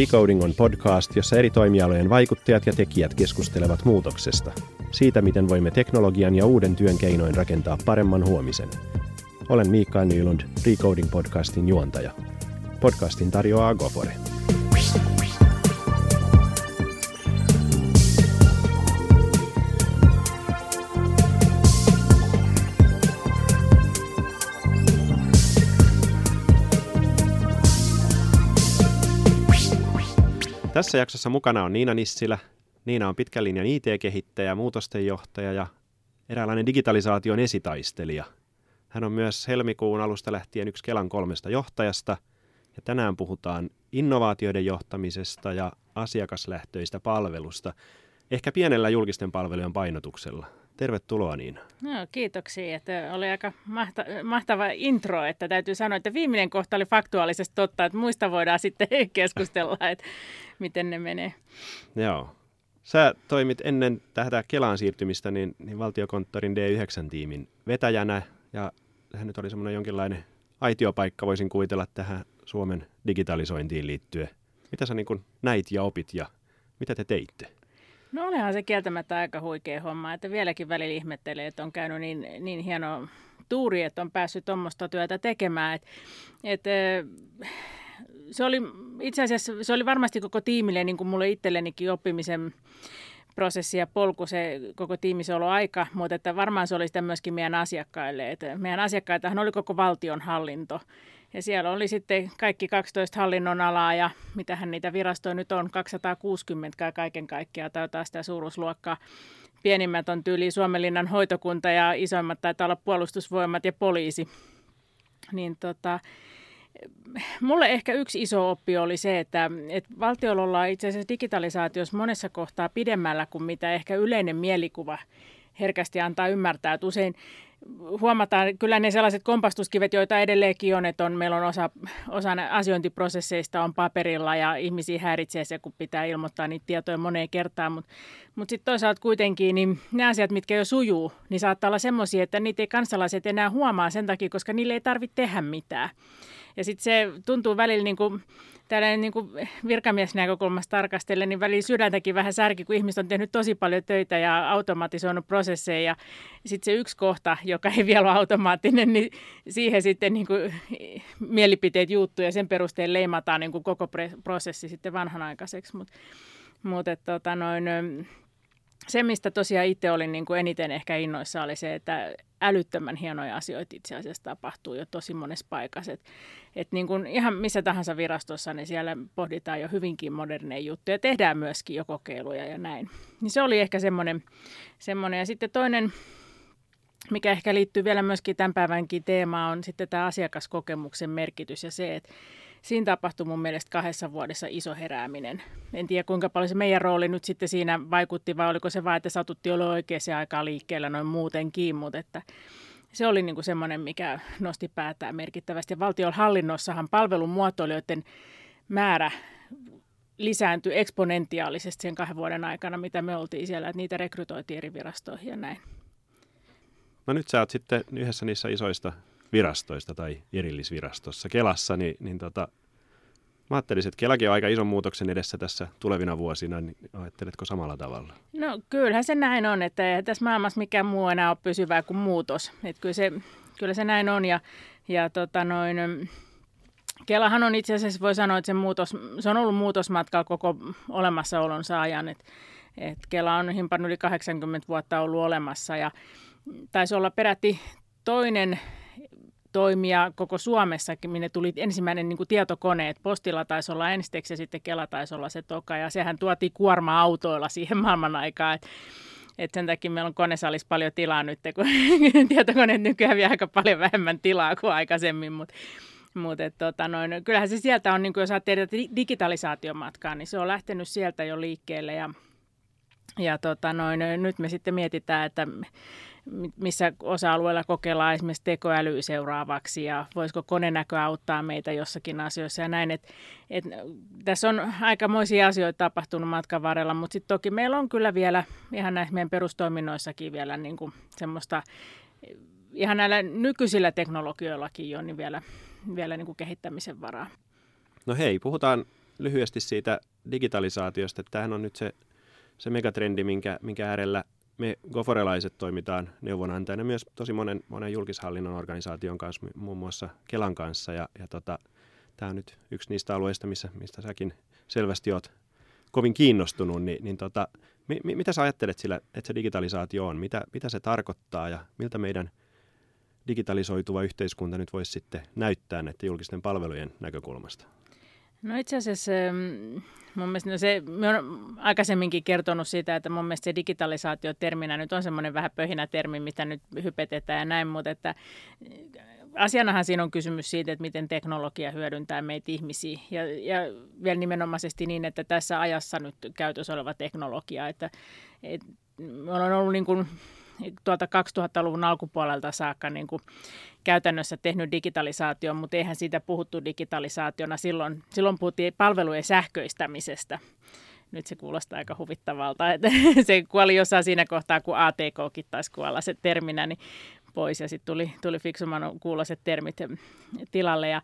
Recoding on podcast, jossa eri toimialojen vaikuttajat ja tekijät keskustelevat muutoksesta. Siitä, miten voimme teknologian ja uuden työn keinoin rakentaa paremman huomisen. Olen Mikael Nylund, Recoding-podcastin juontaja. Podcastin tarjoaa Gopore. Tässä jaksossa mukana on Niina Nissilä. Niina on pitkän linjan IT-kehittäjä, muutostenjohtaja ja eräänlainen digitalisaation esitaistelija. Hän on myös helmikuun alusta lähtien yksi Kelan 3 johtajasta. Ja tänään puhutaan innovaatioiden johtamisesta ja asiakaslähtöistä palvelusta, ehkä pienellä julkisten palvelujen painotuksella. Tervetuloa Niina. No, kiitoksia. Että oli aika mahtava intro, että täytyy sanoa, että viimeinen kohta oli faktuaalisesti totta, että muista voidaan sitten keskustella, että miten ne menee. Joo. Sä toimit ennen tätä Kelaan siirtymistä niin Valtiokonttorin D9-tiimin vetäjänä, ja sehän nyt oli semmoinen jonkinlainen aitiopaikka, voisin kuvitella, tähän Suomen digitalisointiin liittyen. Mitä sä niin kun näit ja opit ja mitä te teitte? No olihan se kieltämättä aika huikea homma, että vieläkin välillä ihmettelee, että on käynyt niin hieno tuuri, että on päässyt tuommoista työtä tekemään. Se oli itse asiassa, se oli varmasti koko tiimille, niin kuin mulle itsellenikin oppimisen prosessi ja polku, se koko tiimissä ollut aika, mutta että varmaan se oli sitä myöskin meidän asiakkaille. Että meidän asiakkaitahan oli koko valtion hallinto. Ja siellä oli sitten kaikki 12 hallinnonalaa ja mitähän niitä virastoja nyt on, 260 kaiken kaikkiaan, tai jotain sitä suuruusluokkaa. Pienimmät on tyyli Suomenlinnan hoitokunta ja isoimmat taitaa olla puolustusvoimat ja poliisi. Niin mulle ehkä yksi iso oppi oli se, että valtiolla ollaan itse asiassa digitalisaatiossa monessa kohtaa pidemmällä kuin mitä ehkä yleinen mielikuva herkästi antaa ymmärtää, että usein huomataan kyllä ne sellaiset kompastuskivet, joita edelleenkin on, että meillä on osa asiointiprosesseista on paperilla ja ihmisiä häiritsee se, kun pitää ilmoittaa niitä tietoja moneen kertaan, mutta sitten toisaalta kuitenkin niin ne asiat, mitkä jo sujuu, niin saattaa olla semmoisia, että niitä ei kansalaiset enää huomaa sen takia, koska niille ei tarvitse tehdä mitään. Ja sitten se tuntuu välillä niin kuin virkamiesnäkökulmasta tarkastellen, niin välillä sydäntäkin vähän särki, kun ihmiset on tehnyt tosi paljon töitä ja automatisoinut prosesseja. Ja sitten se yksi kohta, joka ei vielä ole automaattinen, niin siihen sitten niin kuin mielipiteet juuttuu ja sen perusteella leimataan niin kuin koko prosessi sitten vanhanaikaiseksi. Se, mistä tosiaan itse olin niin kuin eniten ehkä innoissa, oli se, että älyttömän hienoja asioita itse asiassa tapahtuu jo tosi monessa paikassa. Että niin kuin ihan missä tahansa virastossa, niin siellä pohditaan jo hyvinkin moderneja juttuja. Tehdään myöskin jo kokeiluja ja näin. Niin se oli ehkä semmoinen. Ja sitten toinen, mikä ehkä liittyy vielä myöskin tämän päivänkin teemaan, on sitten tämä asiakaskokemuksen merkitys ja se, että siinä tapahtui mun mielestä 2 vuodessa iso herääminen. En tiedä, kuinka paljon se meidän rooli nyt sitten siinä vaikutti, vai oliko se vaan, että satutti olla oikeaan aikaan liikkeellä noin muutenkin, mutta että se oli niin kuin semmoinen, mikä nosti päätään merkittävästi. Valtionhallinnossahan palvelumuotoilijoiden määrä lisääntyi eksponentiaalisesti sen 2 vuoden aikana, mitä me oltiin siellä, että niitä rekrytoitiin eri virastoihin ja näin. No nyt sä oot sitten yhdessä niissä isoista virastoista tai erillisvirastossa Kelassa, niin mä ajattelisin, että Kelakin on aika ison muutoksen edessä tässä tulevina vuosina, niin ajatteletko samalla tavalla? No kyllähän se näin on, että tässä maailmassa mikään muu enää ole pysyvää kuin muutos. Että kyllä se näin on ja Kelahan on itse asiassa, voi sanoa, että se on ollut muutosmatka koko olemassaolonsa ajan. Että Kela on himpan yli 80 vuotta ollut olemassa ja taisi olla peräti toinen toimia koko Suomessakin, minne tuli ensimmäinen niin kuin tietokone, että postilla taisi olla ensiksi ja sitten Kela taisi olla se toka, ja sehän tuotiin kuorma-autoilla siihen maailman aikaan, että sen takia meillä on konesalissa paljon tilaa nyt, kun tietokoneet nykyään vie aika paljon vähemmän tilaa kuin aikaisemmin, mutta kyllähän se sieltä on, niin kuin jos ajattelee digitalisaatiomatkaa, niin se on lähtenyt sieltä jo liikkeelle, ja nyt me sitten mietitään, että missä osa-alueella kokeillaan esimerkiksi tekoälyä seuraavaksi ja voisiko konenäkö auttaa meitä jossakin asioissa ja näin. Et tässä on aikamoisia asioita tapahtunut matkan varrella, mutta sitten toki meillä on kyllä vielä ihan näissä meidän perustoiminnoissakin vielä niin kuin semmoista, ihan näillä nykyisillä teknologioillakin on niin vielä niin kuin kehittämisen varaa. No hei, puhutaan lyhyesti siitä digitalisaatiosta, että tämähän on nyt se megatrendi, minkä äärellä me goforelaiset toimitaan neuvonantajana myös tosi monen julkishallinnon organisaation kanssa, muun muassa Kelan kanssa. Ja tämä on nyt yksi niistä alueista, mistä säkin selvästi olet kovin kiinnostunut. Mitä sä ajattelet sillä, että se digitalisaatio on? Mitä se tarkoittaa ja miltä meidän digitalisoituva yhteiskunta nyt voisi sitten näyttää näiden julkisten palvelujen näkökulmasta? No itse asiassa mun mielestä mä oon aikaisemminkin kertonut siitä, että mun mielestä se digitalisaatioterminä nyt on semmoinen vähän pöhinä termi, mitä nyt hypetetään ja näin, mutta että asianahan siinä on kysymys siitä, että miten teknologia hyödyntää meitä ihmisiä ja vielä nimenomaisesti niin, että tässä ajassa nyt käytössä oleva teknologia, että me ollaan ollut niin kuin tuolta 2000-luvun alkupuolelta saakka niin kuin käytännössä tehnyt digitalisaation, mutta eihän siitä puhuttu digitalisaationa. Silloin puhuttiin palvelujen sähköistämisestä. Nyt se kuulostaa aika huvittavalta, että se kuoli jossain siinä kohtaa, kun ATKkin taisi kuolla se terminä niin pois ja sitten tuli fiksumman kuuloiset termit tilalle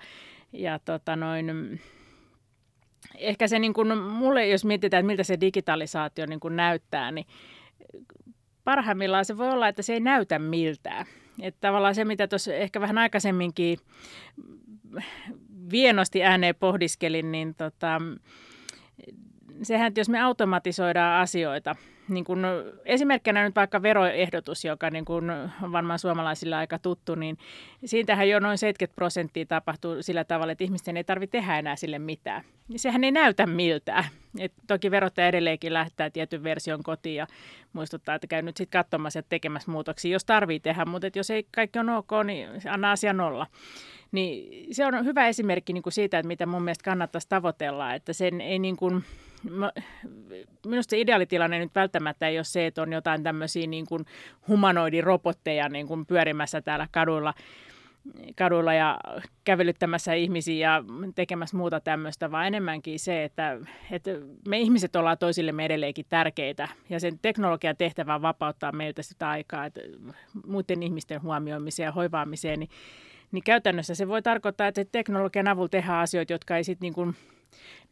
ehkä se niin kuin mulle, jos mietitään, että miltä se digitalisaatio niin kuin näyttää, niin parhaimmillaan se voi olla, että se ei näytä miltään. Että tavallaan se, mitä tuossa ehkä vähän aikaisemminkin vienosti ääneen pohdiskelin, niin sehän, jos me automatisoidaan asioita, niin kun esimerkkinä nyt vaikka veroehdotus, joka niin kun on varmaan suomalaisilla aika tuttu, niin siitähän jo noin 70% tapahtuu sillä tavalla, että ihmisten ei tarvitse tehdä enää sille mitään. Ja sehän ei näytä miltään. Et toki verottaja edelleenkin lähtee tietyn version kotiin ja muistuttaa, että käy nyt sitten katsomassa ja tekemässä muutoksia, jos tarvitsee tehdä, mutta jos ei kaikki on ok, niin anna asian olla. Niin se on hyvä esimerkki niin kuin siitä, että mitä mun mielestä kannattaisi tavoitella, että sen ei niin kuin minusta se ideaalitilanne nyt välttämättä ei ole se, että on jotain tämmöisiä niin kuin humanoidirobotteja niin kuin pyörimässä täällä kaduilla ja kävelyttämässä ihmisiä ja tekemässä muuta tämmöistä, vaan enemmänkin se, että me ihmiset ollaan toisillemme edelleenkin tärkeitä ja sen teknologian tehtävää vapauttaa meiltä sitä aikaa, että muiden ihmisten huomioimiseen ja hoivaamiseen, niin käytännössä se voi tarkoittaa, että teknologian avulla tehdään asioita, jotka ei sitten niin kuin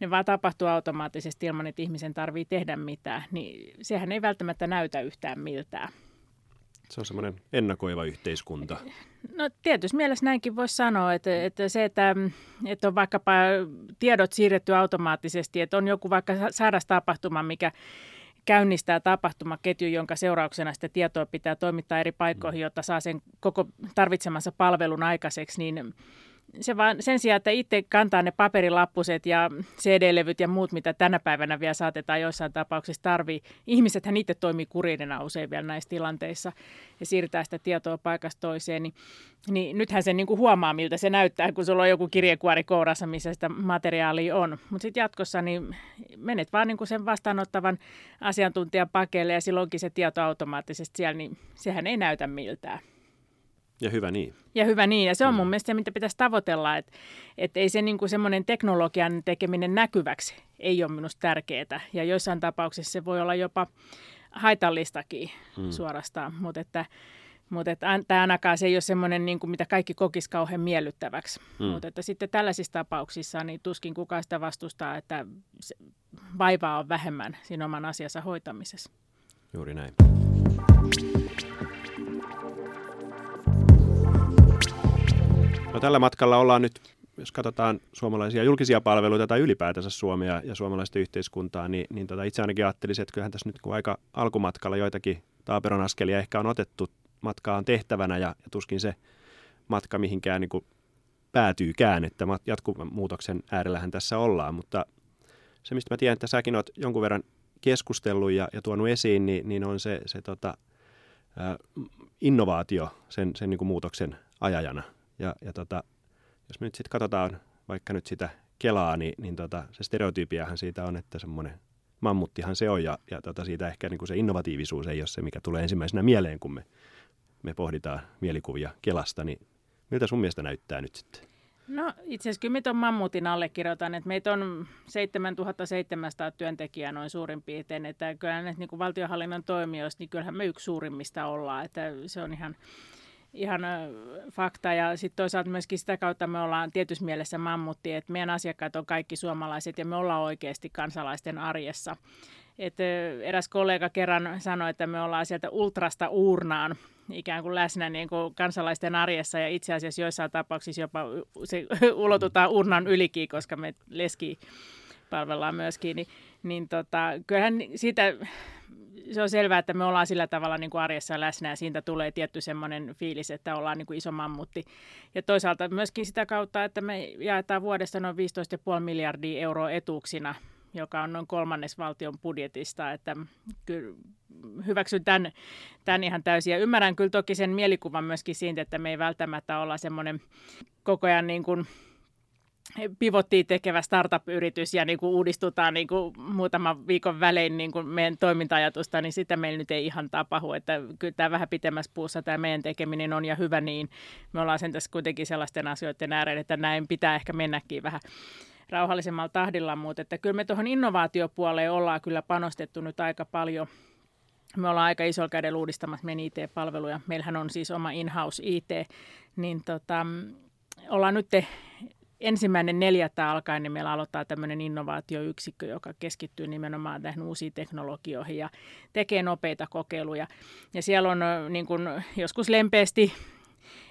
ne vaan tapahtuu automaattisesti ilman, että ihmisen tarvitsee tehdä mitään, niin sehän ei välttämättä näytä yhtään miltään. Se on semmoinen ennakoiva yhteiskunta. No tietysti mielessä näinkin voisi sanoa, että se, että on vaikkapa tiedot siirretty automaattisesti, että on joku vaikka sairastapahtuma, mikä käynnistää tapahtumaketju, jonka seurauksena sitä tietoa pitää toimittaa eri paikkoihin, jotta saa sen koko tarvitsemansa palvelun aikaiseksi, niin se vaan sen sijaan, että itse kantaa ne paperilappuset ja CD-levyt ja muut, mitä tänä päivänä vielä saatetaan joissain tapauksissa tarvii. Ihmisethän itse toimii kuririna usein vielä näissä tilanteissa ja siirtää sitä tietoa paikasta toiseen. Niin nythän se niinku huomaa, miltä se näyttää, kun sulla on joku kirjekuori kourassa, missä sitä materiaalia on. Mutta sitten jatkossa niin menet vaan niinku sen vastaanottavan asiantuntijan pakeille ja silloinkin se tieto automaattisesti siellä, niin sehän ei näytä miltään. Ja hyvä niin. Ja hyvä niin. Ja se on mun mielestä se, mitä pitäisi tavoitella, että ei se niin kuin semmoinen teknologian tekeminen näkyväksi ei ole minusta tärkeää. Ja joissain tapauksissa se voi olla jopa haitallistakin suorastaan. Mutta tämä ainakaan se ei ole semmoinen, niin kuin mitä kaikki kokisi kauhean miellyttäväksi. Mutta että sitten tällaisissa tapauksissa niin tuskin kukaan sitä vastustaa, että vaivaa on vähemmän siinä oman asiansa hoitamisessa. Juuri näin. No, tällä matkalla ollaan nyt, jos katsotaan suomalaisia julkisia palveluita tai ylipäätänsä Suomea ja suomalaista yhteiskuntaa, niin itse ainakin ajattelisin, että kyllähän tässä nyt kun aika alkumatkalla joitakin taaperon askelia ehkä on otettu matkaan tehtävänä ja tuskin se matka mihinkään niin kuin päätyykään, että jatkuvan muutoksen äärellähän tässä ollaan, mutta se mistä mä tiedän, että säkin oot jonkun verran keskustellut ja tuonut esiin, niin on se innovaatio sen niin kuin muutoksen ajajana. Ja jos me nyt sitten katsotaan vaikka nyt sitä Kelaa, niin se stereotyypiähän siitä on, että semmoinen mammuttihan se on. Ja siitä ehkä niin kuin se innovatiivisuus ei ole se, mikä tulee ensimmäisenä mieleen, kun me pohditaan mielikuvia Kelasta. Niin miltä sun mielestä näyttää nyt sitten? No itse asiassa kyllä me tuon mammutin allekirjoitan, että meitä on 7700 työntekijää noin suurin piirtein. Että kyllähän niin kuin valtionhallinnon toimijoista, niin kyllähän me yksi suurimmista ollaan, että se on ihan ihan fakta. Ja sitten toisaalta myöskin sitä kautta me ollaan tietyssä mielessä mammutti, että meidän asiakkaat on kaikki suomalaiset ja me ollaan oikeasti kansalaisten arjessa. Et eräs kollega kerran sanoi, että me ollaan sieltä ultrasta uurnaan ikään kuin läsnä niin kuin kansalaisten arjessa ja itse asiassa joissain tapauksissa jopa se ulotutaan urnan ylikin, koska me leski palvellaan myöskin. Kyllähän siitä, se on selvää, että me ollaan sillä tavalla niin kuin arjessa läsnä ja siitä tulee tietty semmoinen fiilis, että ollaan niin kuin iso mammutti. Ja toisaalta myöskin sitä kautta, että me jaetaan vuodessa noin 15,5 miljardia euroa etuuksina, joka on noin kolmannes valtion budjetista, että kyllä hyväksyn tämän ihan täysin. Ja ymmärrän kyllä toki sen mielikuvan myöskin siitä, että me ei välttämättä olla semmoinen koko ajan niin kuin pivottiin tekevä startup-yritys ja niin kuin uudistutaan niin kuin muutaman viikon välein niin kuin meidän toiminta-ajatusta, niin sitä meillä nyt ei ihan tapahdu. Että kyllä tämä vähän pitemmässä puussa tämä meidän tekeminen on ja hyvä niin. Me ollaan sen tässä kuitenkin sellaisten asioiden ääreen, että näin pitää ehkä mennäkin vähän rauhallisemmalla tahdilla, mutta että kyllä me tuohon innovaatiopuoleen ollaan kyllä panostettu nyt aika paljon. Me ollaan aika isolla kädellä uudistamassa meidän IT-palveluja. Meillähän on siis oma in-house IT, niin ollaan nyt 1.4. alkaen, niin meillä aloittaa tämmöinen innovaatioyksikkö, joka keskittyy nimenomaan tähän uusiin teknologioihin ja tekee nopeita kokeiluja. Ja siellä on niin kuin joskus lempeästi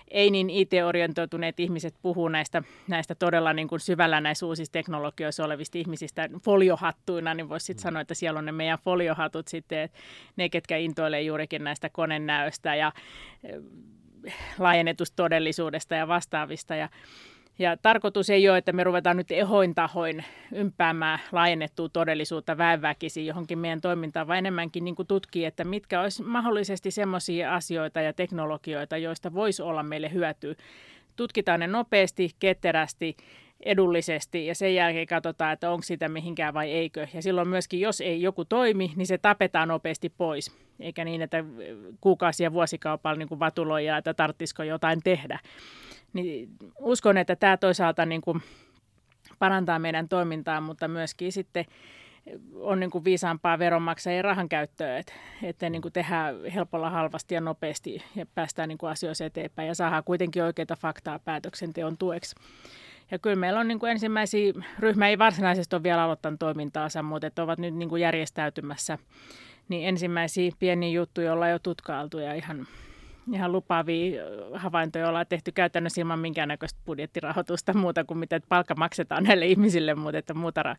ei niin IT-orientoituneet ihmiset puhuu näistä todella niin kuin syvällä näissä uusissa teknologioissa olevista ihmisistä foliohattuina, niin voisi sitten sanoa, että siellä on ne meidän foliohatut sitten, ne ketkä intoilee juurikin näistä konennäöstä ja laajennetustodellisuudesta ja vastaavista. Ja tarkoitus ei ole, että me ruvetaan nyt ehoin tahoin ympäämään laajennettua todellisuutta väenväkisin johonkin meidän toimintaan, vaan enemmänkin niin kuin tutkii, että mitkä olisi mahdollisesti semmoisia asioita ja teknologioita, joista voisi olla meille hyötyä. Tutkitaan ne nopeasti, ketterästi, edullisesti ja sen jälkeen katsotaan, että onko sitä mihinkään vai eikö. Ja silloin myöskin, jos ei joku toimi, niin se tapetaan nopeasti pois. Eikä niin, että kuukausia vuosikaupalla niin kuin vatuloidaan, että tarvitsisiko jotain tehdä. Niin uskon, että tämä toisaalta niin kuin parantaa meidän toimintaa, mutta myöskin sitten on niin kuin viisaampaa veronmaksajien rahan käyttöä, että niin kuin tehdään helpolla, halvasti ja nopeasti ja päästään niin kuin asioissa eteenpäin ja saadaan kuitenkin oikeita faktaa päätöksenteon tueksi. Ja kyllä meillä on niin kuin ensimmäisiä, ryhmä ei varsinaisesti ole vielä aloittanut toimintaansa, mutta ovat nyt niin kuin järjestäytymässä, niin ensimmäisiä pieniä juttuja ollaan jo tutkailtu ja ihan lupaavia havaintoja ollaan tehty käytännössä ilman minkäännäköistä budjettirahoitusta muuta kuin mitä palkka maksetaan näille ihmisille, mutta että muuta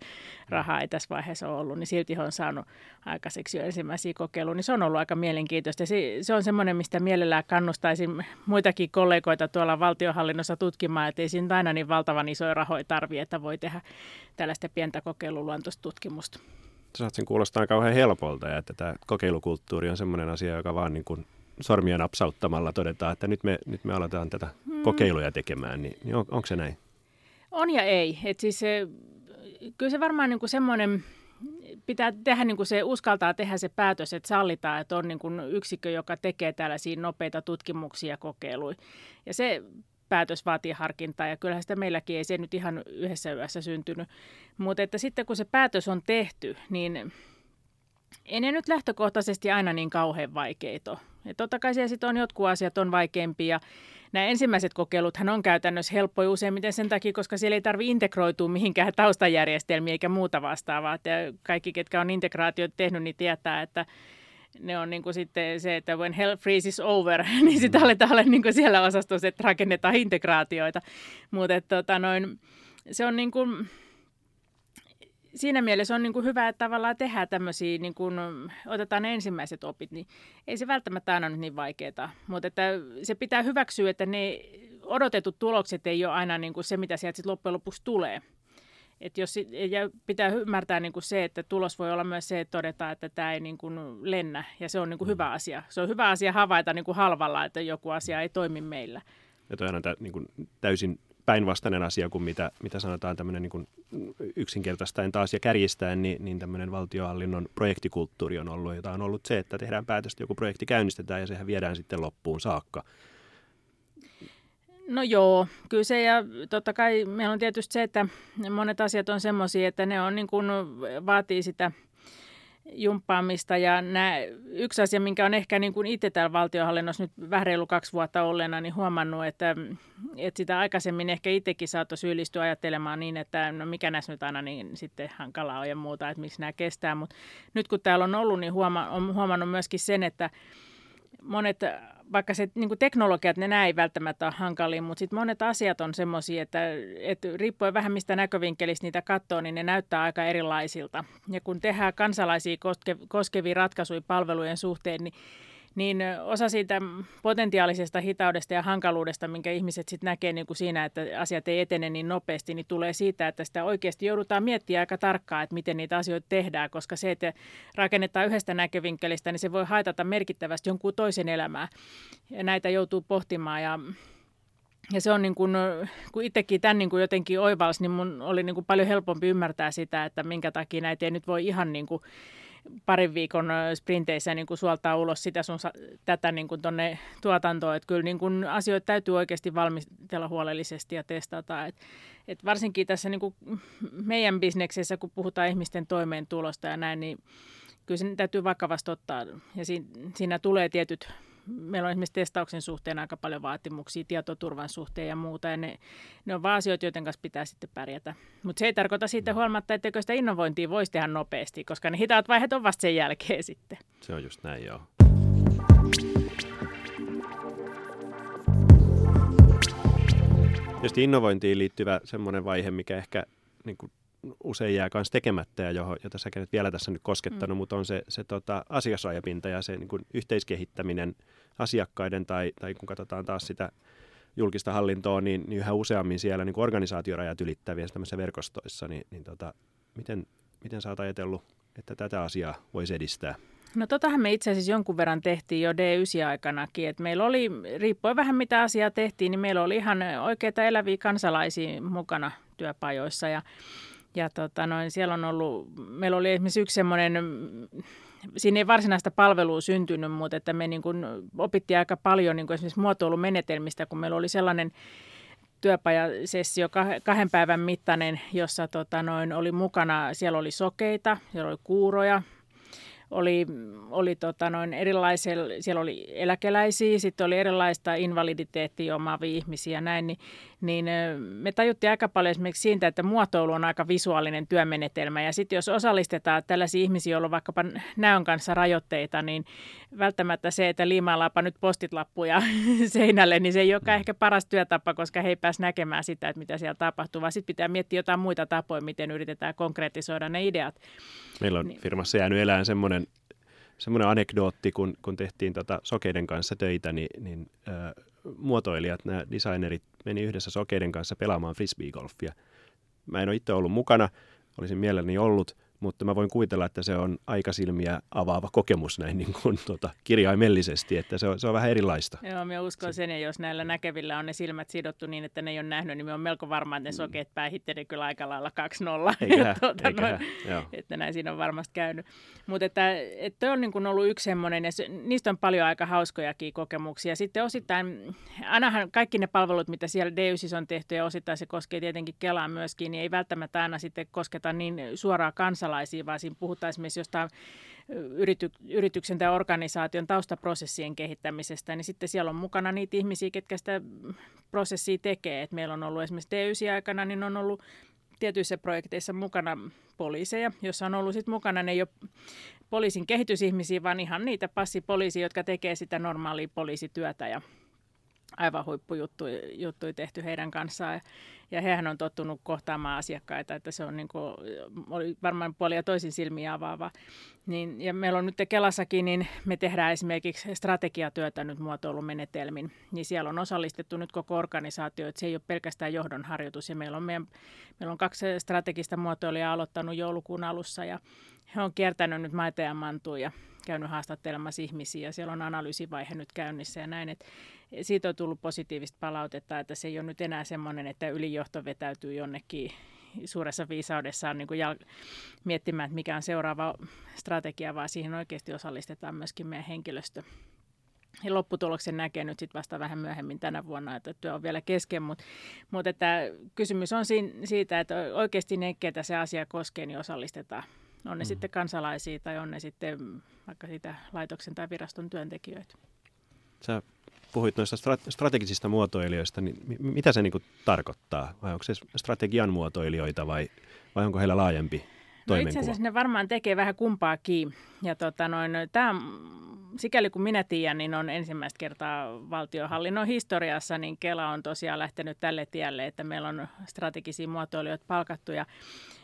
rahaa ei tässä vaiheessa ole ollut, niin silti he on saanut aikaiseksi jo ensimmäisiä kokeiluja, niin se on ollut aika mielenkiintoista. Se on semmoinen, mistä mielellään kannustaisin muitakin kollegoita tuolla valtionhallinnossa tutkimaan, että ei siinä aina niin valtavan isoja rahoja tarvitse, että voi tehdä tällaista pientä kokeiluluontoista tutkimusta. Sen kuulostaa kauhean helpolta ja että tämä kokeilukulttuuri on semmoinen asia, joka vaan niin kuin sormia napsauttamalla todetaan, että nyt me aletaan tätä kokeiluja tekemään, niin onko se näin? On ja ei. Et siis, kyllä se varmaan niin kuin semmoinen, pitää tehdä niin kuin se, uskaltaa tehdä se päätös, että sallitaan, että on niin kuin yksikkö, joka tekee tällaisia nopeita tutkimuksia ja kokeiluja. Ja se päätös vaatii harkintaa ja kyllähän sitä meilläkin ei se nyt ihan yhdessä yössä syntynyt. Mutta että sitten kun se päätös on tehty, niin ei ne nyt lähtökohtaisesti aina niin kauhean vaikeita ole. Ja totta kai siellä sitten on jotkut asiat on vaikeampia ja nämä ensimmäiset kokeiluthan on käytännössä helppoja useimmiten sen takia, koska siellä ei tarvitse integroitua mihinkään taustajärjestelmiä eikä muuta vastaavaa. Ja kaikki, ketkä on integraatioita tehnyt, niin tietää, että ne on niin kuin sitten se, että when hell freezes over, niin sitten aletaan olla niin kuin siellä osastossa, että rakennetaan integraatioita. Mutta se on niin kuin siinä mielessä on niin kuin hyvä, että tavallaan tehdään tämmöisiä, niin kuin otetaan ne ensimmäiset opit, niin ei se välttämättä aina ole niin vaikeaa, mutta että se pitää hyväksyä, että ne odotetut tulokset ei ole aina niin kuin se, mitä sieltä sitten loppujen lopuksi tulee. Et jos, ja pitää ymmärtää niin kuin se, että tulos voi olla myös se, että todetaan, että tämä ei niin kuin lennä ja se on niin kuin hyvä asia. Se on hyvä asia havaita niin kuin halvalla, että joku asia ei toimi meillä. Ja toihan on niin kuin täysin päinvastainen asia kuin mitä sanotaan tämmöinen niin kuin yksinkertaistaen taas ja kärjistäen, niin tämmöinen valtionhallinnon projektikulttuuri on ollut, jota on ollut se, että tehdään päätöstä, joku projekti käynnistetään ja sehän viedään sitten loppuun saakka. No joo, kyllä se ja totta kai meillä on tietysti se, että monet asiat on semmoisia, että ne on niin kuin vaatii sitä jumppaamista. Ja yksi asia, minkä on ehkä niin kuin itse täällä valtionhallinnossa nyt vähän reilu 2 vuotta olleena, niin huomannut, että sitä aikaisemmin ehkä itsekin saattoi syyllistyä ajattelemaan niin, että no mikä näissä nyt aina niin sitten hankalaa on ja muuta, että miksi nämä kestää. Mutta nyt kun täällä on ollut, niin on huomannut myöskin sen, että monet, vaikka se niin kuin teknologiat, ne näin välttämättä on hankalia, mutta sitten monet asiat on semmoisia, että riippuen vähän mistä näkövinkkelistä niitä katsoo, niin ne näyttää aika erilaisilta. Ja kun tehdään kansalaisia koskevia ratkaisuja palvelujen suhteen, niin osa siitä potentiaalisesta hitaudesta ja hankaluudesta, minkä ihmiset sitten näkee niin kuin siinä, että asiat ei etene niin nopeasti, niin tulee siitä, että sitä oikeasti joudutaan miettimään aika tarkkaan, että miten niitä asioita tehdään, koska se, että rakennetaan yhdestä näkövinkkelistä, niin se voi haitata merkittävästi jonkun toisen elämää. Ja näitä joutuu pohtimaan ja se on niin kuin, kun itsekin tämän niin kuin jotenkin oivalsi, niin mun oli niin kuin paljon helpompi ymmärtää sitä, että minkä takia näitä ei nyt voi ihan niin kuin parin viikon sprinteissä niin kuin suoltaa ulos sitä sun tätä niin kuin tuonne tuotantoon. Että kyllä niin kuin asioita täytyy oikeasti valmistella huolellisesti ja testata. Et varsinkin tässä niin kuin meidän bisneksessä, kun puhutaan ihmisten toimeentulosta ja näin, niin kyllä se täytyy vakavasti ottaa. Ja siinä tulee tietyt, meillä on esimerkiksi testauksen suhteen aika paljon vaatimuksia, tietoturvan suhteen ja muuta. Ja ne on vaan asioita, joiden kanssa pitää sitten pärjätä. Mutta se ei tarkoita siitä huolimatta, etteikö sitä innovointia voisi tehdä nopeasti, koska ne hitaat vaiheet on vasta sen jälkeen sitten. Se on just näin, joo. Just innovointiin liittyvä semmoinen vaihe, mikä ehkä niin kuin usein jää myös tekemättä ja jota säkin nyt vielä tässä nyt koskettanut, mutta on se asiakasrajapinta ja se niin kuin yhteiskehittäminen asiakkaiden tai kun katsotaan taas sitä julkista hallintoa, niin yhä useammin siellä niin kuin organisaatiorajat ylittäviä tämmöisissä verkostoissa, niin miten sä oot ajatellut, että tätä asiaa voisi edistää? No totahan me itse asiassa jonkun verran tehtiin jo D9-aikanakin, että meillä oli, riippuen vähän mitä asiaa tehtiin, niin meillä oli ihan oikeita eläviä kansalaisia mukana työpajoissa ja siellä on ollut, meillä oli esimerkiksi yksi semmoinen, siinä ei varsinaista palvelua syntynyt, mutta että me niin kuin opittiin aika paljon niin kuin esimerkiksi muotoilumenetelmistä, kun meillä oli sellainen työpajasessio 2 päivän mittainen, jossa oli mukana, siellä oli sokeita, siellä oli kuuroja, oli siellä oli eläkeläisiä, sitten oli erilaista invaliditeettia omaavia ihmisiä ja näin, niin me tajuttiin aika paljon esimerkiksi siitä, että muotoilu on aika visuaalinen työmenetelmä ja sitten jos osallistetaan tällaisia ihmisiä, joilla on vaikkapa näön kanssa rajoitteita, niin välttämättä se, että liimaillaanpa nyt postitlappuja seinälle, niin se ei olekaan ehkä paras työtapa, koska he ei pääse näkemään sitä, että mitä siellä tapahtuu, vaan sitten pitää miettiä jotain muita tapoja, miten yritetään konkretisoida ne ideat. Meillä on firmassa jäänyt elään semmoinen anekdootti, kun tehtiin sokeiden kanssa töitä, niin muotoilijat, nämä designerit, meni yhdessä sokeiden kanssa pelaamaan frisbeegolfia. Mä en ole itse ollut mukana, olisin mielelläni ollut, mutta mä voin kuvitella, että se on aika silmiä avaava kokemus näin niin kuin, kirjaimellisesti, että se on vähän erilaista. Joo, minä uskon sen, ja jos näillä näkevillä on ne silmät sidottu niin, että ne ei ole nähnyt, niin me on melko varma, että ne sokeet päähitteli kyllä aika lailla 2-0. Että näin siinä on varmasti käynyt. Mutta että on niin kuin ollut yksi semmoinen, ja niistä on paljon aika hauskojakin kokemuksia. Sitten osittain, ainahan kaikki ne palvelut, mitä siellä D9 on tehty, ja osittain se koskee tietenkin Kelaa myöskin, niin ei välttämättä aina sitten kosketa niin suoraan kansalaisiin, vaan siinä puhutaan esimerkiksi jostain yrityksen tai organisaation taustaprosessien kehittämisestä, niin sitten siellä on mukana niitä ihmisiä, ketkä sitä prosessia tekee. Et meillä on ollut esimerkiksi D9 aikana, niin on ollut tietyissä projekteissa mukana poliiseja, jossa on ollut sitten mukana, ne ei ole poliisin kehitysihmisiä, vaan ihan niitä passipoliisia, jotka tekee sitä normaalia poliisityötä ja aivan huippujuttuja tehty heidän kanssaan. Ja hehän on tottunut kohtaamaan asiakkaita, että se on niin kuin, oli varmaan puolia toisin silmiä avaava. Niin, ja meillä on nyt Kelassakin, niin me tehdään esimerkiksi strategiatyötä nyt muotoilumenetelmin. Niin siellä on osallistettu nyt koko organisaatio, että se ei ole pelkästään johdonharjoitus. Ja meillä on 2 strategista muotoilijaa aloittanut joulukuun alussa ja he on kiertänyt nyt maita ja mantuun ja käynyt haastattelemassa ihmisiä ja siellä on analyysivaihe nyt käynnissä ja näin. Siitä on tullut positiivista palautetta, että se ei ole nyt enää semmoinen, että ylijohto vetäytyy jonnekin suuressa viisaudessaan niin kuin miettimään, että mikä on seuraava strategia, vaan siihen oikeasti osallistetaan myöskin meidän henkilöstö. Ja lopputuloksen näkee nyt sitten vasta vähän myöhemmin tänä vuonna, että työ on vielä kesken, mutta että kysymys on siitä, että oikeasti ne, ketä se asia koskee, niin osallistetaan On ne sitten kansalaisia tai on ne sitten vaikka sitä laitoksen tai viraston työntekijöitä. Sä puhuit noista strategisista muotoilijoista, niin mitä se niinku tarkoittaa? Vai onko se strategian muotoilijoita vai onko heillä laajempi toimenkuva? No itse asiassa ne varmaan tekee vähän kumpaakin. Ja tämä sikäli kun minä tiedän, niin on ensimmäistä kertaa valtionhallinnon historiassa, niin Kela on tosiaan lähtenyt tälle tielle, että meillä on strategisia muotoilijoita palkattu ja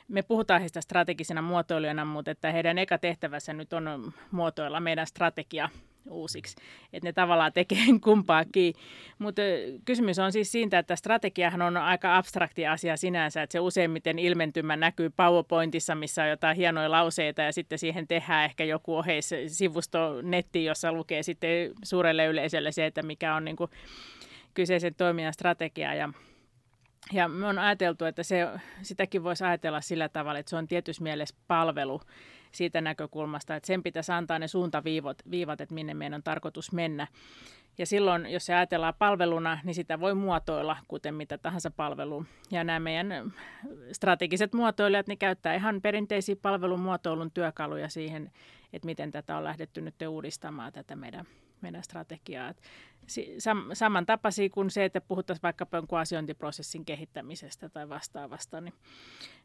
me puhutaan heistä strategisina muotoilijoina, mutta että heidän eka tehtävässä nyt on muotoilla meidän strategia uusiksi. Että ne tavallaan tekee kumpaakin. Mutta kysymys on siis siitä, että strategiahan on aika abstrakti asia sinänsä, että se useimmiten ilmentymä näkyy PowerPointissa, missä on jotain hienoja lauseita ja sitten siihen tehdään ehkä joku oheissivusto nettiin, jossa lukee sitten suurelle yleisölle se, että mikä on niin kuin kyseisen toimijan strategia ja me on ajateltu, että sitäkin voisi ajatella sillä tavalla, että se on tietyssä mielessä palvelu siitä näkökulmasta, että sen pitäisi antaa ne suuntaviivat, että minne meidän on tarkoitus mennä. Ja silloin, jos se ajatellaan palveluna, niin sitä voi muotoilla, kuten mitä tahansa palvelua. Ja nämä meidän strategiset muotoilijat, ne käyttää ihan perinteisiä palvelumuotoilun työkaluja siihen, että miten tätä on lähdetty nyt uudistamaan tätä meidän strategiaa. Samantapaisia kuin se, että puhuttaisiin vaikkapa jonkun asiointiprosessin kehittämisestä tai vastaavasta.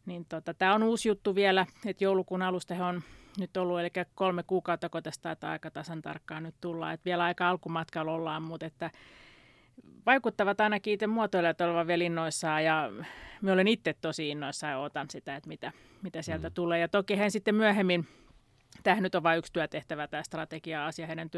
Niin, tämä on uusi juttu vielä, että joulukuun alusta he on nyt ollut, eli 3 kuukautta kotestaan, että aika tasan tarkkaan nyt tullaan. Että vielä aika alkumatkalla ollaan, mutta että vaikuttavat ainakin itse muotoilijat olevan vielä innoissaan ja minä olen itse tosi innoissaan ja odotan sitä, että mitä sieltä tulee. Ja toki he sitten myöhemmin, tämä nyt on vain yksi työtehtävä, tämä strategia-asia heidän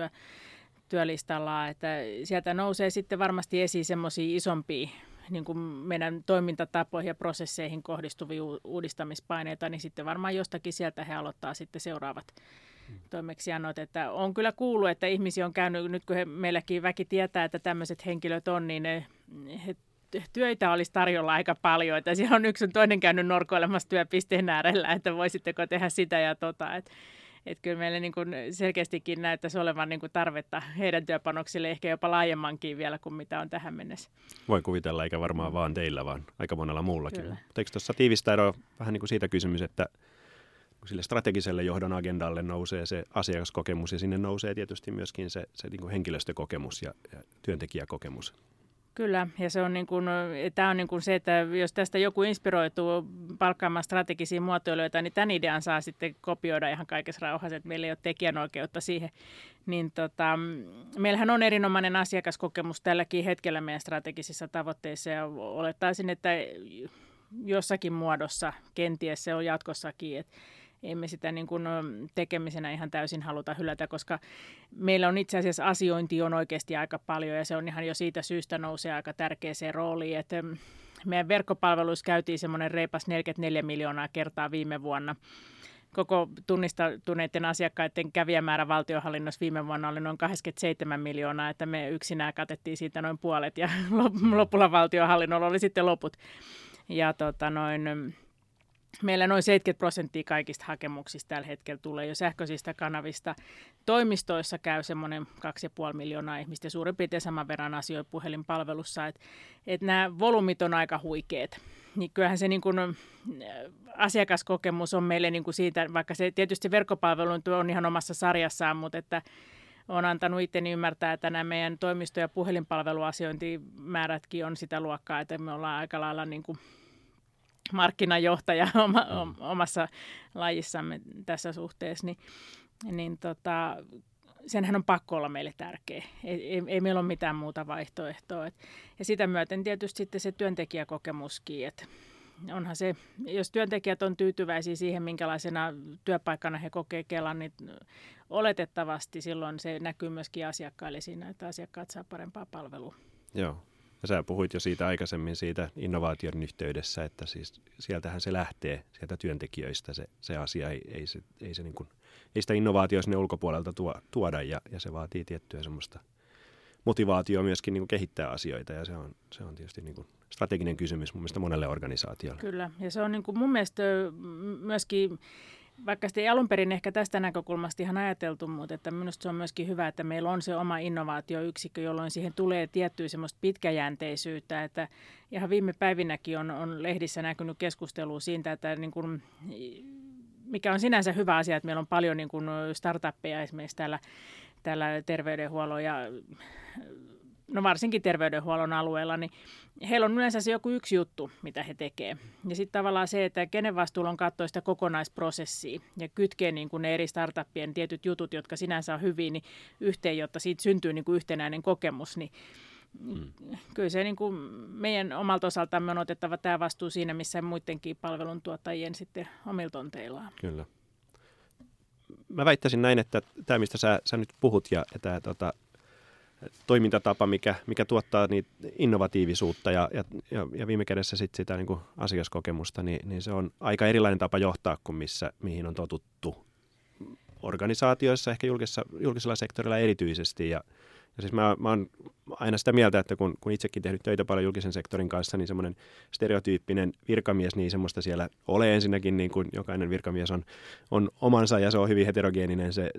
työlistallaan, että sieltä nousee sitten varmasti esiin semmoisia isompia niin kuin meidän toimintatapoihin ja prosesseihin kohdistuvia uudistamispaineita, niin sitten varmaan jostakin sieltä he aloittaa sitten seuraavat toimeksiannot. Että on kyllä kuullut, että ihmisiä on käynyt, nyt kun meilläkin väki tietää, että tämmöiset henkilöt on, niin he työitä olisi tarjolla aika paljon, että siellä on yksi toinen käynyt norkoilemassa työpisteen äärellä, että voisitteko tehdä sitä ja tota, että kyllä meillä niin kuin selkeästikin näyttäisi olevan niin kuin tarvetta heidän työpanoksille ehkä jopa laajemmankin vielä kuin mitä on tähän mennessä. Voin kuvitella, eikä varmaan vaan teillä, vaan aika monella muullakin. Kyllä. Mutta eikö tuossa tiivistä eroa vähän niin kuin siitä kysymys, että sille strategiselle johdon agendalle nousee se asiakaskokemus ja sinne nousee tietysti myöskin se niin kuin henkilöstökokemus ja työntekijäkokemus? Kyllä, ja se on niin kuin, tämä on niin kuin se, että jos tästä joku inspiroituu palkkaamaan strategisia muotoilijoita, niin tämän idean saa sitten kopioida ihan kaikessa rauhassa, että meillä ei ole tekijänoikeutta siihen. Meillähän on erinomainen asiakaskokemus tälläkin hetkellä meidän strategisissa tavoitteissa, ja olettaisin, että jossakin muodossa kenties se on jatkossakin, että emme sitä niin kuin tekemisenä ihan täysin haluta hylätä, koska meillä on itse asiassa asiointi on oikeasti aika paljon ja se on ihan jo siitä syystä nousee aika tärkeäseen rooliin. Että meidän verkkopalveluissa käytiin semmoinen reipas 44 miljoonaa kertaa viime vuonna. Koko tunnistautuneiden asiakkaiden kävijämäärä valtionhallinnossa viime vuonna oli noin 27 miljoonaa, että me yksinään katettiin siitä noin puolet ja lopulla valtionhallinnolla oli sitten loput. Ja meillä noin 70% kaikista hakemuksista tällä hetkellä tulee jo sähköisistä kanavista. Toimistoissa käy semmoinen 2,5 miljoonaa ihmistä, suurin piirtein saman verran asioi puhelinpalvelussa. Et nämä volyymit on aika huikeat. Niin kyllähän se niin kun, asiakaskokemus on meille niin kun siitä, vaikka se tietysti verkkopalvelun on ihan omassa sarjassaan, mutta että olen antanut itteni ymmärtää, että nämä meidän toimisto- ja puhelinpalveluasiointimäärätkin on sitä luokkaa, että me ollaan aika lailla niin kun markkinajohtaja omassa lajissamme tässä suhteessa, niin, senhän on pakko olla meille tärkeä. Ei meillä ole mitään muuta vaihtoehtoa. Ja sitä myöten tietysti sitten se työntekijäkokemuskin, että onhan se, jos työntekijät on tyytyväisiä siihen, minkälaisena työpaikkana he kokee Kelan, niin oletettavasti silloin se näkyy myöskin asiakkaille siinä, että asiakkaat saa parempaa palvelua. Joo. Ja sä puhuit jo siitä aikaisemmin siitä innovaation yhteydessä, että siis sieltähän se lähtee, sieltä työntekijöistä se asia, ei sitä innovaatioa sinne ulkopuolelta tuoda ja se vaatii tiettyä semmoista motivaatiota myöskin niin kuin kehittää asioita ja se on tietysti niin kuin strateginen kysymys mun mielestä monelle organisaatiolle. Kyllä ja se on niin kuin mun mielestä myöskin, vaikka sitä ei alun perin ehkä tästä näkökulmasta ihan ajateltu, mutta että minusta se on myöskin hyvä, että meillä on se oma innovaatioyksikkö, jolloin siihen tulee tiettyä semmoista pitkäjänteisyyttä. Että ihan viime päivinäkin on lehdissä näkynyt keskustelua siitä, että niin kun mikä on sinänsä hyvä asia, että meillä on paljon niin kuin startuppeja esimerkiksi täällä terveydenhuollon ja no varsinkin terveydenhuollon alueella, niin heillä on yleensä se joku yksi juttu, mitä he tekee. Ja sitten tavallaan se, että kenen vastuulla on katsoa sitä kokonaisprosessia ja kytkee niin kuin ne eri startuppien tietyt jutut, jotka sinänsä on hyviä, niin yhteen, jotta siitä syntyy niin kuin yhtenäinen kokemus, niin kyllä se niin kuin meidän omalta osaltamme on otettava tämä vastuu siinä, missä muidenkin palveluntuottajien sitten omilla tonteillaan. Kyllä. Mä väittäisin näin, että tämä, mistä sä nyt puhut ja tämä toimintatapa, mikä tuottaa niitä innovatiivisuutta ja viime kädessä sit sitä niin kuin asiakaskokemusta, niin se on aika erilainen tapa johtaa kuin mihin on totuttu organisaatioissa, ehkä julkisella sektorilla erityisesti. Ja siis mä oon aina sitä mieltä, että kun itsekin tehnyt töitä paljon julkisen sektorin kanssa, niin semmoinen stereotyyppinen virkamies, niin semmoista siellä ole ensinnäkin, niin kuin jokainen virkamies on omansa, ja se on hyvin heterogeeninen se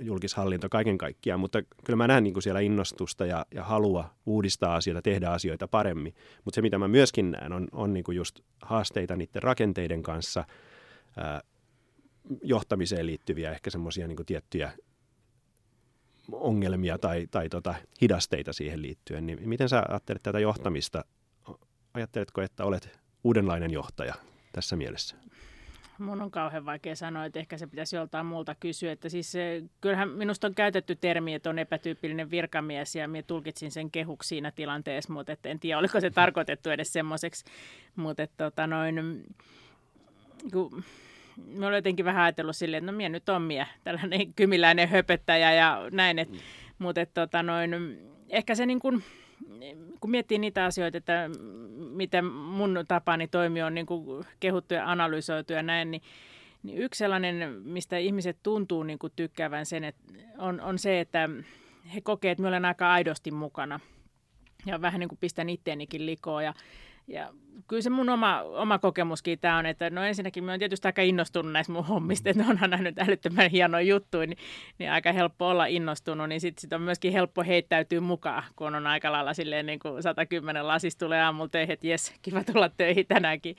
julkishallinto kaiken kaikkiaan. Mutta kyllä mä näen niin kuin siellä innostusta ja halua uudistaa asioita, tehdä asioita paremmin. Mutta se, mitä mä myöskin näen, on niin kuin just haasteita niiden rakenteiden kanssa, johtamiseen liittyviä ehkä semmoisia niin kuin tiettyjä ongelmia tai hidasteita siihen liittyen, niin miten sä ajattelet tätä johtamista? Ajatteletko, että olet uudenlainen johtaja tässä mielessä? Mun on kauhean vaikea sanoa, että ehkä se pitäisi joltain muulta kysyä. Että siis, kyllähän minusta on käytetty termi, että on epätyypillinen virkamies, ja minä tulkitsin sen kehuksi siinä tilanteessa, mutta en tiedä, oliko se tarkoitettu edes semmoiseksi. Mutta mä olen jotenkin vähän ajatellut silleen, että no minä nyt on minä, tällainen kymiläinen höpöttäjä ja näin. Mutta ehkä se niin kuin, kun miettii niitä asioita, että miten mun tapani toimii on niin kuin kehuttu ja analysoitu ja näin, niin yksi sellainen, mistä ihmiset tuntuu niin kuin tykkäävän sen, että on se, että he kokee, että minä olen aika aidosti mukana ja vähän niin kuin pistän itteenikin likoon ja kyllä se mun oma kokemuskin tämä on, että no ensinnäkin mä oon tietysti aika innostunut näistä mun hommista, että onhan nähnyt älyttömän hienoja juttuja, niin aika helppo olla innostunut, niin sitten on myöskin helppo heittäytyä mukaan, kun on aika lailla silleen niin kuin 110 lasista tulee aamulla töihin, että jes, kiva tulla töihin tänäänkin,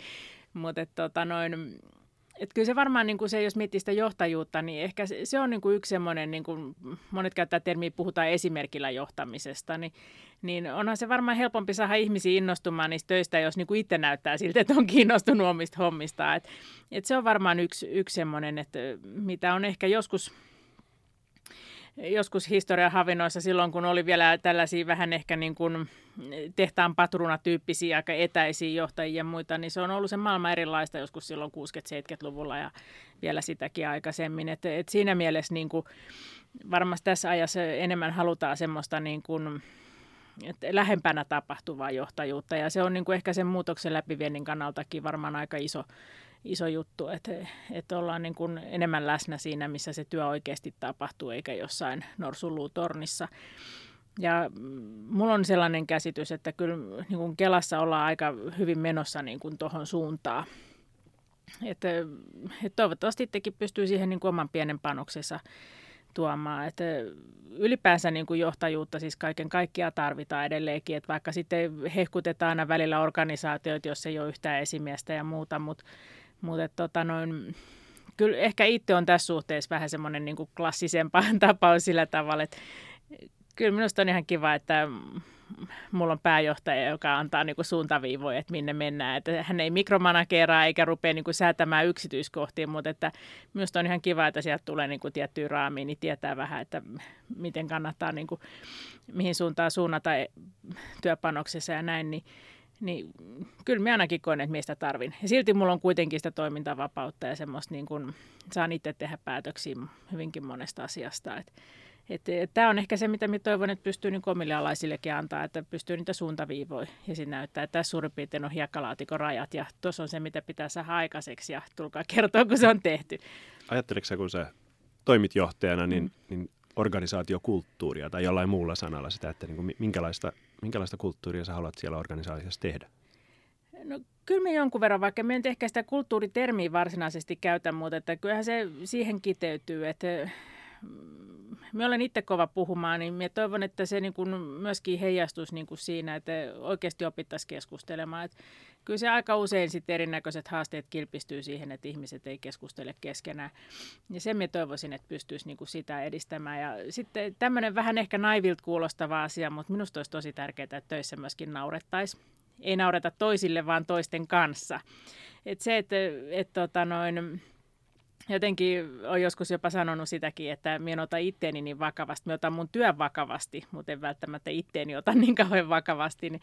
mutta että kyllä se varmaan niin kuin se, jos miettii sitä johtajuutta, niin ehkä se on niin kuin yksi semmoinen, niin kuin monet käyttää termiä, puhutaan esimerkillä johtamisesta, niin onhan se varmaan helpompi saada ihmisiä innostumaan niistä töistä, jos niin kuin itse näyttää siltä, että on kiinnostunut omista hommistaan. Et se on varmaan yksi semmoinen, että mitä on ehkä joskus historian havinoissa silloin, kun oli vielä tällaisia vähän ehkä niin kuin tehtaan patruunatyyppisiä, aika etäisiä johtajia ja muita, niin se on ollut se maailma erilaista joskus silloin 60-70-luvulla ja vielä sitäkin aikaisemmin. Et siinä mielessä niin kuin varmasti tässä ajassa enemmän halutaan semmoista niin kuin lähempänä tapahtuvaa johtajuutta, ja se on niin kuin ehkä sen muutoksen läpiviennin kannaltakin varmaan aika iso juttu, että ollaan niin kuin enemmän läsnä siinä, missä se työ oikeasti tapahtuu, eikä jossain norsunluutornissa. Ja mulla on sellainen käsitys, että kyllä niin kuin Kelassa ollaan aika hyvin menossa niin kuin tuohon suuntaan. Että toivottavasti itsekin pystyy siihen niin kuin oman pienen panoksensa tuomaan. Että ylipäänsä niin kuin johtajuutta siis kaiken kaikkiaan tarvitaan edelleenkin, että vaikka sitten hehkutetaan aina välillä organisaatiot, jos ei ole yhtään esimiestä ja muuta, mutta kyllä ehkä itse on tässä suhteessa vähän semmoinen niin kuin klassisempaa tapaus sillä tavalla, että kyllä minusta on ihan kiva, että mulla on pääjohtaja, joka antaa niin kuin suuntaviivoja, että minne mennään. Että hän ei mikromanageeraa eikä rupea niin kuin säätämään yksityiskohtia, mutta että minusta on ihan kiva, että sieltä tulee niin kuin tiettyä raamia, niin tietää vähän, että miten kannattaa, niin kuin, mihin suuntaan suunnata työpanoksessa ja näin, niin kyllä minä ainakin koen, että minä sitä tarvin. Ja silti mulla on kuitenkin sitä toimintavapautta ja semmoista, niin kuin saan itse tehdä päätöksiä hyvinkin monesta asiasta. Tämä on ehkä se, mitä minä toivon, että pystyy niin omille alaisillekin antaa, että pystyy niitä suuntaviivoja ja sitten näyttää, että tässä suurin piirtein on hiekkalaatikon rajat ja tuossa on se, mitä pitää saada aikaiseksi ja tulkaa kertoa, kun se on tehty. Ajatteleksä, kun sä toimit johtajana, niin organisaatiokulttuuria tai jollain muulla sanalla sitä, että niin minkälaista kulttuuria sä haluat siellä organisaatiossa tehdä? No kyllä me jonkun verran, vaikka me en ehkä sitä kulttuuritermiä varsinaisesti käytä, mutta että kyllähän se siihen kiteytyy, että minä olen itse kova puhumaan, niin minä toivon, että se niin kuin myöskin heijastuisi niin kuin siinä, että oikeasti opittaisiin keskustelemaan. Että kyllä se aika usein sitten erinäköiset haasteet kilpistyy siihen, että ihmiset ei keskustele keskenään. Ja sen minä toivoisin, että pystyisi niin kuin sitä edistämään. Ja sitten tämmöinen vähän ehkä naivilta kuulostava asia, mutta minusta olisi tosi tärkeää, että töissä myöskin naurettaisiin. Ei naureta toisille, vaan toisten kanssa. Että se, että jotenkin olen joskus jopa sanonut sitäkin, että minä en ota itteeni niin vakavasti. Minä otan mun työn vakavasti, mutta en välttämättä itteeni ota niin kauhean vakavasti. Niin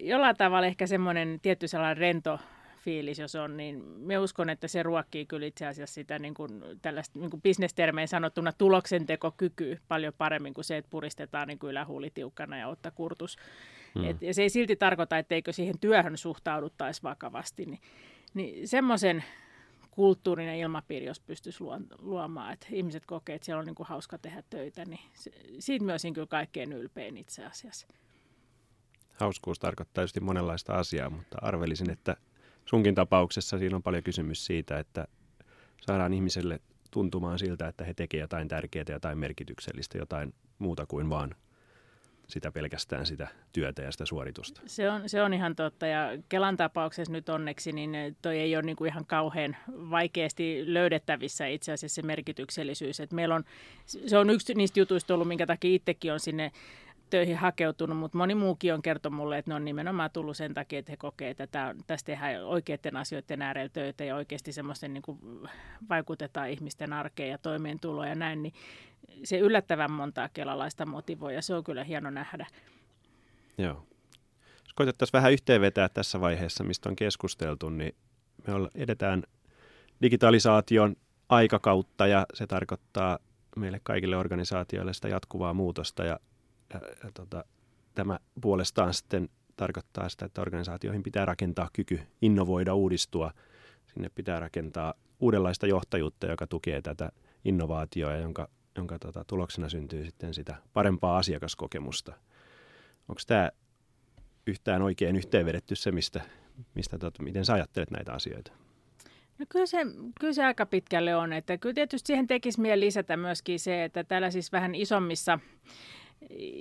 jollain tavalla ehkä semmoinen tietty sellainen rento fiilis, jos on, niin minä uskon, että se ruokkii kyllä itse asiassa sitä niin kuin tällaista niin kuin bisnestermein sanottuna tuloksentekokykyä paljon paremmin kuin se, että puristetaan niin kuin ylähuuli tiukkana ja ottaa kurtus. Ja se ei silti tarkoita, etteikö siihen työhön suhtauduttaisi vakavasti. Niin semmoisen kulttuurinen ilmapiiri, jos pystyisi luomaan, että ihmiset kokee, että siellä on niin kuin hauska tehdä töitä, niin siitä myös kyllä kaikkein ylpein itse asiassa. Hauskuus tarkoittaa tietysti monenlaista asiaa, mutta arvelisin, että sunkin tapauksessa siinä on paljon kysymys siitä, että saadaan ihmiselle tuntumaan siltä, että he tekevät jotain tärkeää, jotain merkityksellistä, jotain muuta kuin vaan sitä pelkästään sitä työtä ja sitä suoritusta. Se on ihan totta, ja Kelan tapauksessa nyt onneksi niin toi ei ole niin kuin ihan kauhean vaikeasti löydettävissä itse asiassa se merkityksellisyys. Et meillä on, se on yksi niistä jutuista ollut, minkä takia itsekin on sinne töihin hakeutunut, mutta moni muukin on kertonut mulle, että ne on nimenomaan tullut sen takia, että he kokee, että tässä tehdään oikeiden asioiden äärellä töitä ja oikeasti semmoisten niin kuin vaikutetaan ihmisten arkeen ja toimeentuloon ja näin, niin se yllättävän montaa kelalaista motivoi ja se on kyllä hieno nähdä. Joo. Jos koitettaisiin vähän yhteenvetää tässä vaiheessa, mistä on keskusteltu, niin me edetään digitalisaation aikakautta ja se tarkoittaa meille kaikille organisaatioille sitä jatkuvaa muutosta ja tämä puolestaan sitten tarkoittaa sitä, että organisaatioihin pitää rakentaa kyky innovoida, uudistua. Sinne pitää rakentaa uudenlaista johtajuutta, joka tukee tätä innovaatioa, jonka tuloksena syntyy sitten sitä parempaa asiakaskokemusta. Onko tämä yhtään oikein yhteenvedetty se, miten sä ajattelet näitä asioita? No kyllä se aika pitkälle on. Että kyllä tietysti siihen tekisi mieli lisätä myöskin se, että tällaisissa vähän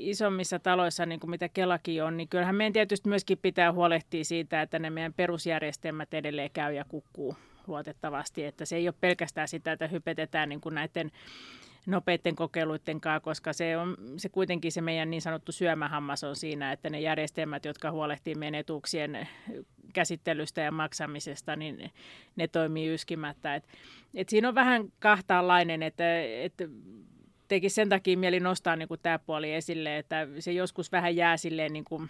isommissa taloissa, niin kuin mitä Kelakin on, niin kyllähän meidän tietysti myöskin pitää huolehtia siitä, että ne meidän perusjärjestelmät edelleen käy ja kukkuu luotettavasti, että se ei ole pelkästään sitä, että hypetetään niin kuin näiden nopeiden kokeiluiden kanssa, koska se kuitenkin se meidän niin sanottu syömähammas on siinä, että ne järjestelmät, jotka huolehtii meidän etuuksien käsittelystä ja maksamisesta, niin ne toimii yskimättä. Et siinä on vähän kahtaanlainen, että tekin sen takia mieli nostaa niin kuin tämä puoli esille, että se joskus vähän jää silleen, niin kuin,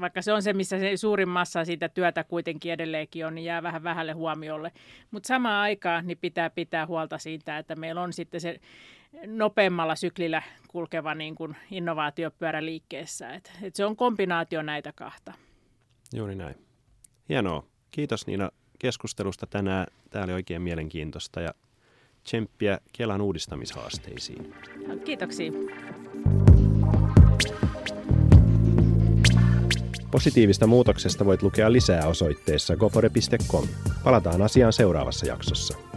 vaikka se on se, missä se suurin massa siitä työtä kuitenkin edelleenkin on, niin jää vähän vähälle huomiolle. Mutta samaan aikaan niin pitää pitää huolta siitä, että meillä on sitten se nopeammalla syklillä kulkeva niin kuin innovaatiopyörä liikkeessä. Et se on kombinaatio näitä kahta. Juuri näin. Hienoa. Kiitos Niina keskustelusta tänään. Tämä oli oikein mielenkiintoista ja tsemppiä Kelan uudistamishaasteisiin. Kiitoksia. Positiivista muutoksesta voit lukea lisää osoitteessa gopore.com. Palataan asiaan seuraavassa jaksossa.